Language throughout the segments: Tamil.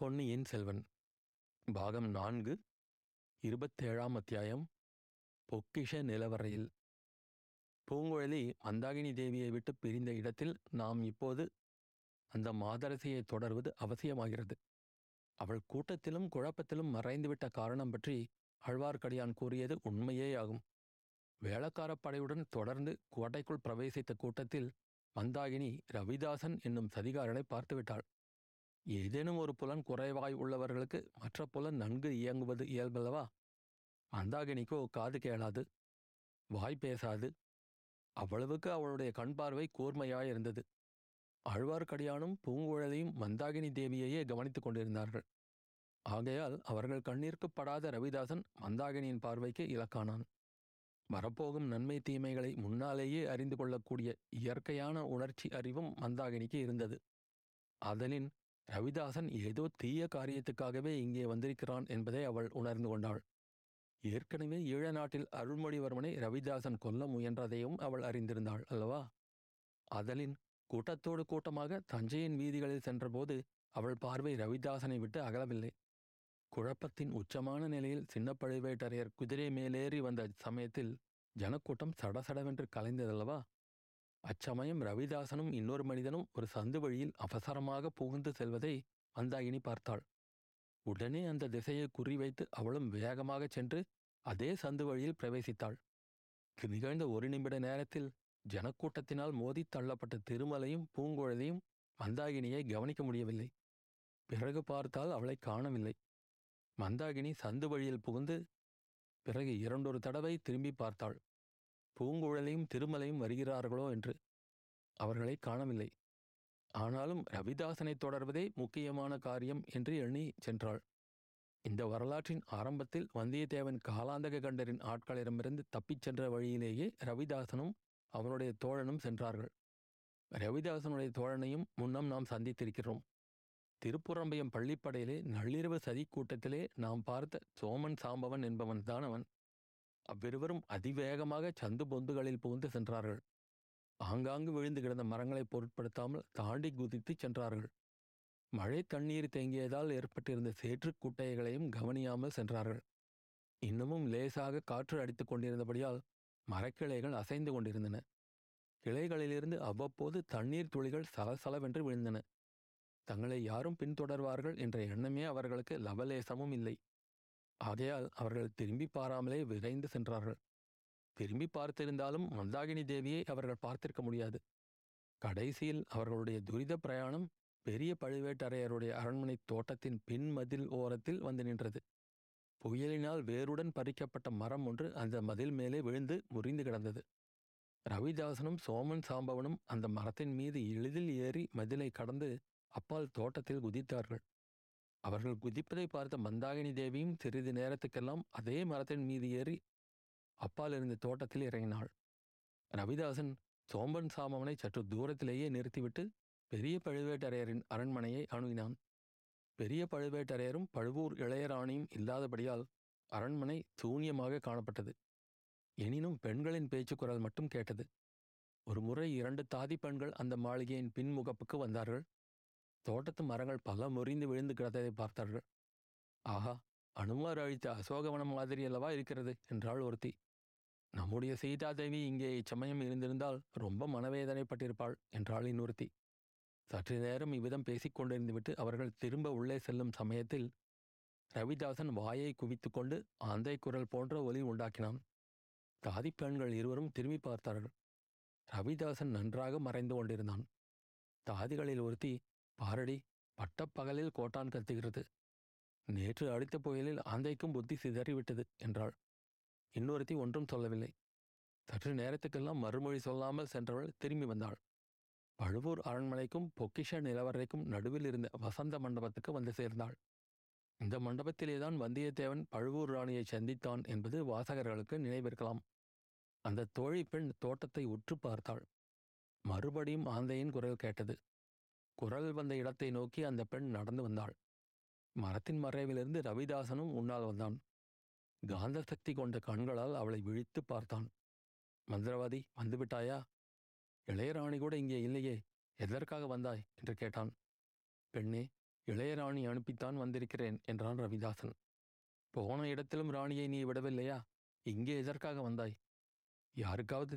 பொன்னியின் செல்வன் பாகம் 4 27ஆம் அத்தியாயம் பொக்கிஷ நிலவறையில். பூங்குழலி மந்தாகினி தேவியை விட்டு பிரிந்த இடத்தில் நாம் இப்போது அந்த மாதரசியை தொடர்வது அவசியமாகிறது. அவள் கூட்டத்திலும் குழப்பத்திலும் மறைந்துவிட்ட காரணம் பற்றி ஆழ்வார்க்கடியான் கூறியது உண்மையேயாகும். வேளக்காரப் படையுடன் தொடர்ந்து கோட்டைக்குள் பிரவேசித்த கூட்டத்தில் மந்தாகினி ரவிதாசன் என்னும் சதிகாரனை பார்த்துவிட்டாள். ஏதேனும் ஒரு புலன் குறைவாய் உள்ளவர்களுக்கு மற்ற புலன் நன்கு இயங்குவது இயல்பல்லவா? மந்தாகினிக்கோ காது கேளாது, வாய் பேசாது. அவ்வளவுக்கு அவளுடைய கண் பார்வை கூர்மையாயிருந்தது. ஆழ்வார்க்கடியானும் பூங்குழலியும் மந்தாகினி தேவியையே கவனித்து கொண்டிருந்தார்கள். ஆகையால் அவர்கள் கண்ணிற்கு படாத ரவிதாசன் மந்தாகினியின் பார்வைக்கு இலக்கானான். வரப்போகும் நன்மை தீமைகளை முன்னாலேயே அறிந்து கொள்ளக்கூடிய இயற்கையான உணர்ச்சி அறிவும் மந்தாகினிக்கு இருந்தது. அதனின் ரவிதாசன் ஏதோ தீய காரியத்துக்காகவே இங்கே வந்திருக்கிறான் என்பதை அவள் உணர்ந்து கொண்டாள். ஏற்கனவே ஈழ நாட்டில் அருள்மொழிவர்மனை ரவிதாசன் கொல்ல முயன்றதையும் அவள் அறிந்திருந்தாள் அல்லவா? அதலின் கூட்டத்தோடு கூட்டமாக தஞ்சையின் வீதிகளில் சென்றபோது அவள் பார்வை ரவிதாசனை விட்டு அகலவில்லை. குழப்பத்தின் உச்சமான நிலையில் சின்ன பழுவேட்டரையர் குதிரை மேலேறி வந்த சமயத்தில் ஜனக்கூட்டம் சடசடவென்று கலைந்ததல்லவா? அச்சமயம் ரவிதாசனும் இன்னொரு மனிதனும் ஒரு சந்து வழியில் அவசரமாக புகுந்து செல்வதை மந்தாகினி பார்த்தாள். உடனே அந்த திசையை குறிவைத்து அவளும் வேகமாக சென்று அதே சந்து வழியில் பிரவேசித்தாள். நிகழ்ந்த ஒரு நிமிட நேரத்தில் ஜனக்கூட்டத்தினால் மோதி தள்ளப்பட்ட திருமலையும் பூங்குழலியும் மந்தாகினியை கவனிக்க முடியவில்லை. பிறகு பார்த்தால் அவளை காணவில்லை. மந்தாகினி சந்து வழியில் புகுந்து பிறகு இரண்டொரு தடவை திரும்பி பார்த்தாள். பூங்குழலையும் திருமலையும் வருகிறார்களோ என்று. அவர்களை காணவில்லை. ஆனாலும் ரவிதாசனை தொடர்வதே முக்கியமான காரியம் என்று எண்ணி சென்றாள். இந்த வரலாற்றின் ஆரம்பத்தில் வந்தியத்தேவன் காலாந்தக கண்டரின் ஆட்களிடமிருந்து தப்பிச் சென்ற வழியிலேயே ரவிதாசனும் அவனுடைய தோழனும் சென்றார்கள். ரவிதாசனுடைய தோழனையும் முன்னம் நாம் சந்தித்திருக்கிறோம். திருப்புறம்பயம் பள்ளிப்படையிலே நள்ளிரவு சதி கூட்டத்திலே நாம் பார்த்த சோமன் சாம்பவன் என்பவன் தானவன். அவ்விருவரும் அதிவேகமாக சந்து பொந்துகளில் புகுந்து சென்றார்கள். ஆங்காங்கு விழுந்து கிடந்த மரங்களை பொருட்படுத்தாமல் தாண்டி குதித்து சென்றார்கள். மழை தண்ணீர் தேங்கியதால் ஏற்பட்டிருந்த சேற்றுக் குட்டைகளையும் கவனியாமல் சென்றார்கள். இன்னமும் லேசாக காற்று அடித்து கொண்டிருந்தபடியால் மரக்கிளைகள் அசைந்து கொண்டிருந்தன. கிளைகளிலிருந்து அவ்வப்போது தண்ணீர் துளிகள் சலசலவென்று விழுந்தன. தங்களை யாரும் பின்தொடர்வார்கள் என்ற எண்ணமே அவர்களுக்கு லவலேசமும் இல்லை. ஆகையால் அவர்கள் திரும்பி பாராமலே விரைந்து சென்றார்கள். திரும்பி பார்த்திருந்தாலும் மந்தாகினி தேவியை அவர்கள் பார்த்திருக்க முடியாது. கடைசியில் அவர்களுடைய துரித பிரயாணம் பெரிய பழுவேட்டரையருடைய அரண்மனை தோட்டத்தின் பின்மதில் ஓரத்தில் வந்து நின்றது. புயலினால் வேருடன் பறிக்கப்பட்ட மரம் ஒன்று அந்த மதில் மேலே விழுந்து முறிந்து கிடந்தது. ரவிதாசனும் சோமன் சாம்பவனும் அந்த மரத்தின் மீது எளிதில் ஏறி மதிலை கடந்து அப்பால் தோட்டத்தில் குதித்தார்கள். அவர்கள் குதிப்பதை பார்த்த மந்தாகினி தேவியும் சிறிது நேரத்துக்கெல்லாம் அதே மரத்தின் மீது ஏறி அப்பால் இருந்த தோட்டத்தில் இறங்கினாள். ரவிதாசன் சோம்பன் சாம்பவனை சற்று தூரத்திலேயே நிறுத்திவிட்டு பெரிய பழுவேட்டரையரின் அரண்மனையை அணுகினான். பெரிய பழுவேட்டரையரும் பழுவூர் இளையராணியும் இல்லாதபடியால் அரண்மனை சூன்யமாக காணப்பட்டது. எனினும் பெண்களின் பேச்சுக்குரல் மட்டும் கேட்டது. ஒரு முறை 2 தாதி பெண்கள் அந்த மாளிகையின் பின்முகப்புக்கு வந்தார்கள். தோட்டத்து மரங்கள் பல முறிந்து விழுந்து கிடந்ததை பார்த்தார்கள். ஆஹா, அனுமார் அழித்த அசோகவனம் மாதிரி அல்லவா இருக்கிறது என்றாள் ஒருத்தி. நம்முடைய சீதாதேவி இங்கே இச்சமயம் இருந்திருந்தால் ரொம்ப மனவேதனைப்பட்டிருப்பாள் என்றாள் இன்னொருத்தி. சற்று நேரம் இவ்விதம் பேசிக்கொண்டிருந்துவிட்டு அவர்கள் திரும்ப உள்ளே செல்லும் சமயத்தில் ரவிதாசன் வாயை குவித்து கொண்டு ஆந்தை குரல் போன்ற ஒலி உண்டாக்கினான். தாதி பெண்கள் இருவரும் திரும்பி பார்த்தார்கள். ரவிதாசன் நன்றாக மறைந்து கொண்டிருந்தான். தாதிகளில் ஒருத்தி, பாரடி, பட்டப்பகலில் கோட்டான் கத்துகிறது. நேற்று அடித்த புயலில் ஆந்தைக்கும் புத்தி சிதறிவிட்டது என்றாள். இன்னொருத்தி ஒன்றும் சொல்லவில்லை. சற்று நேரத்துக்கெல்லாம் மறுமொழி சொல்லாமல் சென்றவள் திரும்பி வந்தாள். பழுவூர் அரண்மனைக்கும் பொக்கிஷ நிலவறைக்கும் நடுவில் இருந்த வசந்த மண்டபத்துக்கு வந்து சேர்ந்தாள். இந்த மண்டபத்திலேதான் வந்தியத்தேவன் பழுவூர் ராணியை சந்தித்தான் என்பது வாசகர்களுக்கு நினைவிருக்கலாம். அந்த தோழி பெண் தோட்டத்தை உற்று பார்த்தாள். மறுபடியும் ஆந்தையின் குரல் கேட்டது. குரல் வந்த இடத்தை நோக்கி அந்த பெண் நடந்து வந்தாள். மரத்தின் மறைவிலிருந்து ரவிதாசனும் உன்னால் வந்தான். காந்த சக்தி கொண்ட கண்களால் அவளை விழித்து பார்த்தான். மந்திரவாதி, வந்துவிட்டாயா? இளையராணி கூட இங்கே இல்லையே, எதற்காக வந்தாய் என்று கேட்டான். பெண்ணே, இளையராணி அனுப்பித்தான் வந்திருக்கிறேன் என்றான் ரவிதாசன். போன இடத்திலும் ராணியை நீ விடவில்லையா? இங்கே எதற்காக வந்தாய்? யாருக்காவது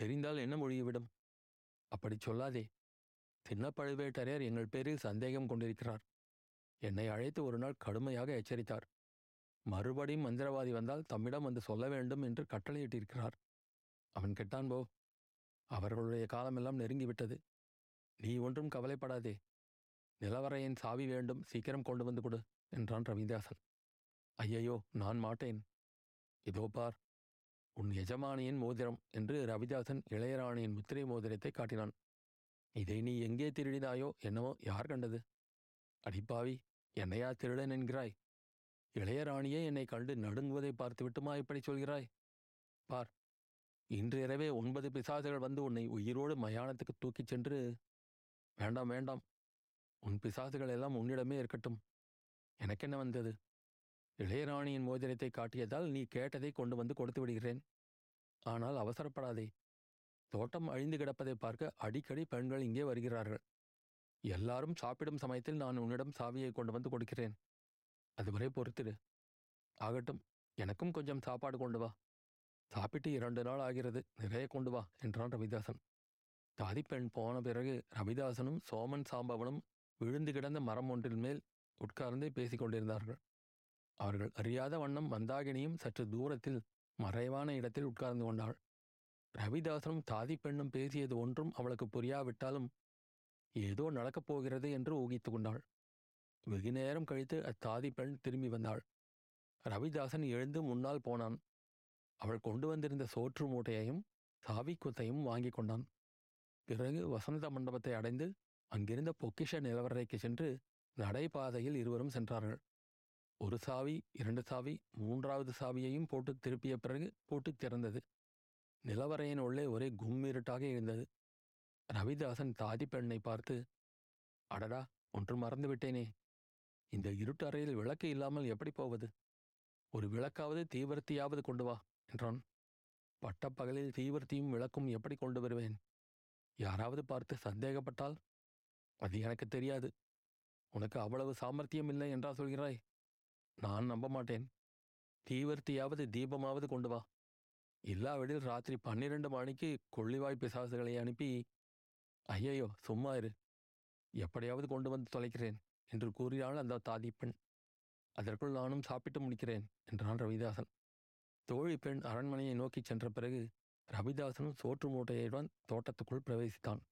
தெரிந்தால் என்ன மொழியவிடும்? அப்படி சொல்லாதே. சின்ன பழுவேட்டரையர் எங்கள் பேரில் சந்தேகம் கொண்டிருக்கிறார். என்னை அழைத்து ஒரு நாள் கடுமையாக எச்சரித்தார். மறுபடியும் மந்திரவாதி வந்தால் தம்மிடம் வந்து சொல்ல வேண்டும் என்று கட்டளையிட்டிருக்கிறார். அவன் கெட்டான் போ. அவர்களுடைய காலமெல்லாம் நெருங்கிவிட்டது. நீ ஒன்றும் கவலைப்படாதே. நிலவரையின் சாவி வேண்டும், சீக்கிரம் கொண்டு வந்து கொடு என்றான் ரவிதாசன். ஐயையோ, நான் மாட்டேன். இதோ பார், உன் எஜமானியின் மோதிரம் என்று ரவிதாசன் இளையராணியின் முத்திரை மோதிரத்தை காட்டினான். இதை நீ எங்கே திருடினாயோ என்னவோ, யார் கண்டது? அடிப்பாவி, என்னையா திருடன் என்கிறாய்? இளையராணியே என்னை கண்டு நடுங்குவதை பார்த்துவிட்டுமா இப்படி சொல்கிறாய்? பார், இன்றிரவே 9 பிசாசுகள் வந்து உன்னை உயிரோடு மயானத்துக்கு தூக்கிச் சென்று... வேண்டாம் வேண்டாம், உன் பிசாசுகள் எல்லாம் உன்னிடமே இருக்கட்டும். எனக்கென்ன வந்தது? இளையராணியின் மோதிரத்தை காட்டியதால் நீ கேட்டதை கொண்டு வந்து கொடுத்து விடுகிறேன். ஆனால் அவசரப்படாதே. தோட்டம் அழிந்து கிடப்பதை பார்க்க அடிக்கடி பெண்கள் இங்கே வருகிறார்கள். எல்லாரும் சாப்பிடும் சமயத்தில் நான் உன்னிடம் சாவியை கொண்டு வந்து கொடுக்கிறேன். அதுவரை பொறுத்திரு. ஆகட்டும், எனக்கும் கொஞ்சம் சாப்பாடு கொண்டு வா. சாப்பிட்டு 2 நாள் ஆகிறது, நிறைய கொண்டு வா என்றான் ரவிதாசன். தாதிப்பெண் போன பிறகு ரவிதாசனும் சோமன் சாம்பவனும் விழுந்து கிடந்த மரம் ஒன்றின் மேல் உட்கார்ந்து பேசி கொண்டிருந்தார்கள். அவர்கள் அறியாத வண்ணம் மந்தாகினியும் சற்று தூரத்தில் மறைவான இடத்தில் உட்கார்ந்து கொண்டாள். ரவிதாசனும் தாதிப்பெண்ணும் பேசியது ஒன்றும் அவளுக்கு புரியாவிட்டாலும் ஏதோ நடக்கப் போகிறது என்று ஊகித்து கொண்டாள். வெகு நேரம் கழித்து அத்தாதிப்பெண் திரும்பி வந்தாள். ரவிதாசன் எழுந்து முன்னால் போனான். அவள் கொண்டு வந்திருந்த சோற்று மூட்டையையும் சாவிக்குத்தையும் வாங்கி கொண்டான். பிறகு வசந்த மண்டபத்தை அடைந்து அங்கிருந்த பொக்கிஷ நிலவறைக்கு சென்று நடைபாதையில் இருவரும் சென்றார்கள். ஒரு சாவி, 2 சாவி, 3ஆவது சாவியையும் போட்டு திருப்பிய பிறகு போட்டு திறந்தது. நிலவறையின் உள்ளே ஒரே கும்மிருட்டாக இருந்தது. ரவிதாசன் தாதிப்பெண்ணை பார்த்து, அடடா, ஒன்று மறந்துவிட்டேனே. இந்த இருட்டறையில் விளக்கு இல்லாமல் எப்படி போவது? ஒரு விளக்காவது தீவர்த்தியாவது கொண்டு வா என்றான். பட்டப்பகலில் தீவர்த்தியும் விளக்கும் எப்படி கொண்டு வருவேன்? யாராவது பார்த்து சந்தேகப்பட்டால்? அது எனக்கு தெரியாது. உனக்கு அவ்வளவு சாமர்த்தியம் இல்லை என்றா சொல்கிறாய்? நான் நம்ப மாட்டேன். தீவர்த்தியாவது தீபமாவது கொண்டு வா. இல்லாவிடில் ராத்திரி 12 மணிக்கு கொள்ளிவாய் பிசாசுகளை அனுப்பி... ஐயையோ, சும்மா இரு, எப்படியாவது கொண்டு வந்து தொலைக்கிறேன் என்று கூறினாள் அந்த தாதிப்பெண். அதற்குள் நானும் சாப்பிட்டு முடிக்கிறேன் என்றான் ரவிதாசன். தோழி பெண் அரண்மனையை நோக்கி சென்ற பிறகு ரவிதாசனும் சோற்று மூட்டையுடன் தோட்டத்துக்குள் பிரவேசித்தான்.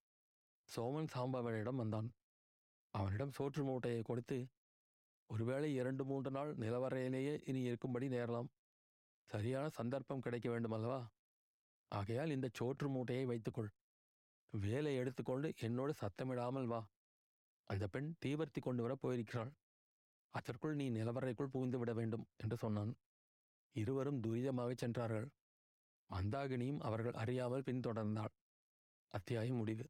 சோமன் சாம்பவனிடம் வந்தான். அவனிடம் சோற்று மூட்டையை கொடுத்து, ஒருவேளை 2-3 நாள் நிலவரையிலேயே இனி இருக்கும்படி நேரலாம். சரியான சந்தர்ப்பம் கிடைக்க வேண்டுமல்லவா? ஆகையால் இந்த சோற்று மூட்டையை வைத்துக்கொள். வேலை எடுத்துக்கொண்டு என்னோடு சத்தமிடாமல் வா. அந்த பெண் தீவர்த்தி கொண்டு வர போயிருக்கிறாள். அதற்குள் நீ நிலவரைக்குள் புகுந்து விட வேண்டும் என்று சொன்னான். இருவரும் துரிதமாக சென்றார்கள். மந்தாகினியும் அவர்கள் அறியாமல் பின்தொடர்ந்தாள். அத்தியாயம் முடிவு.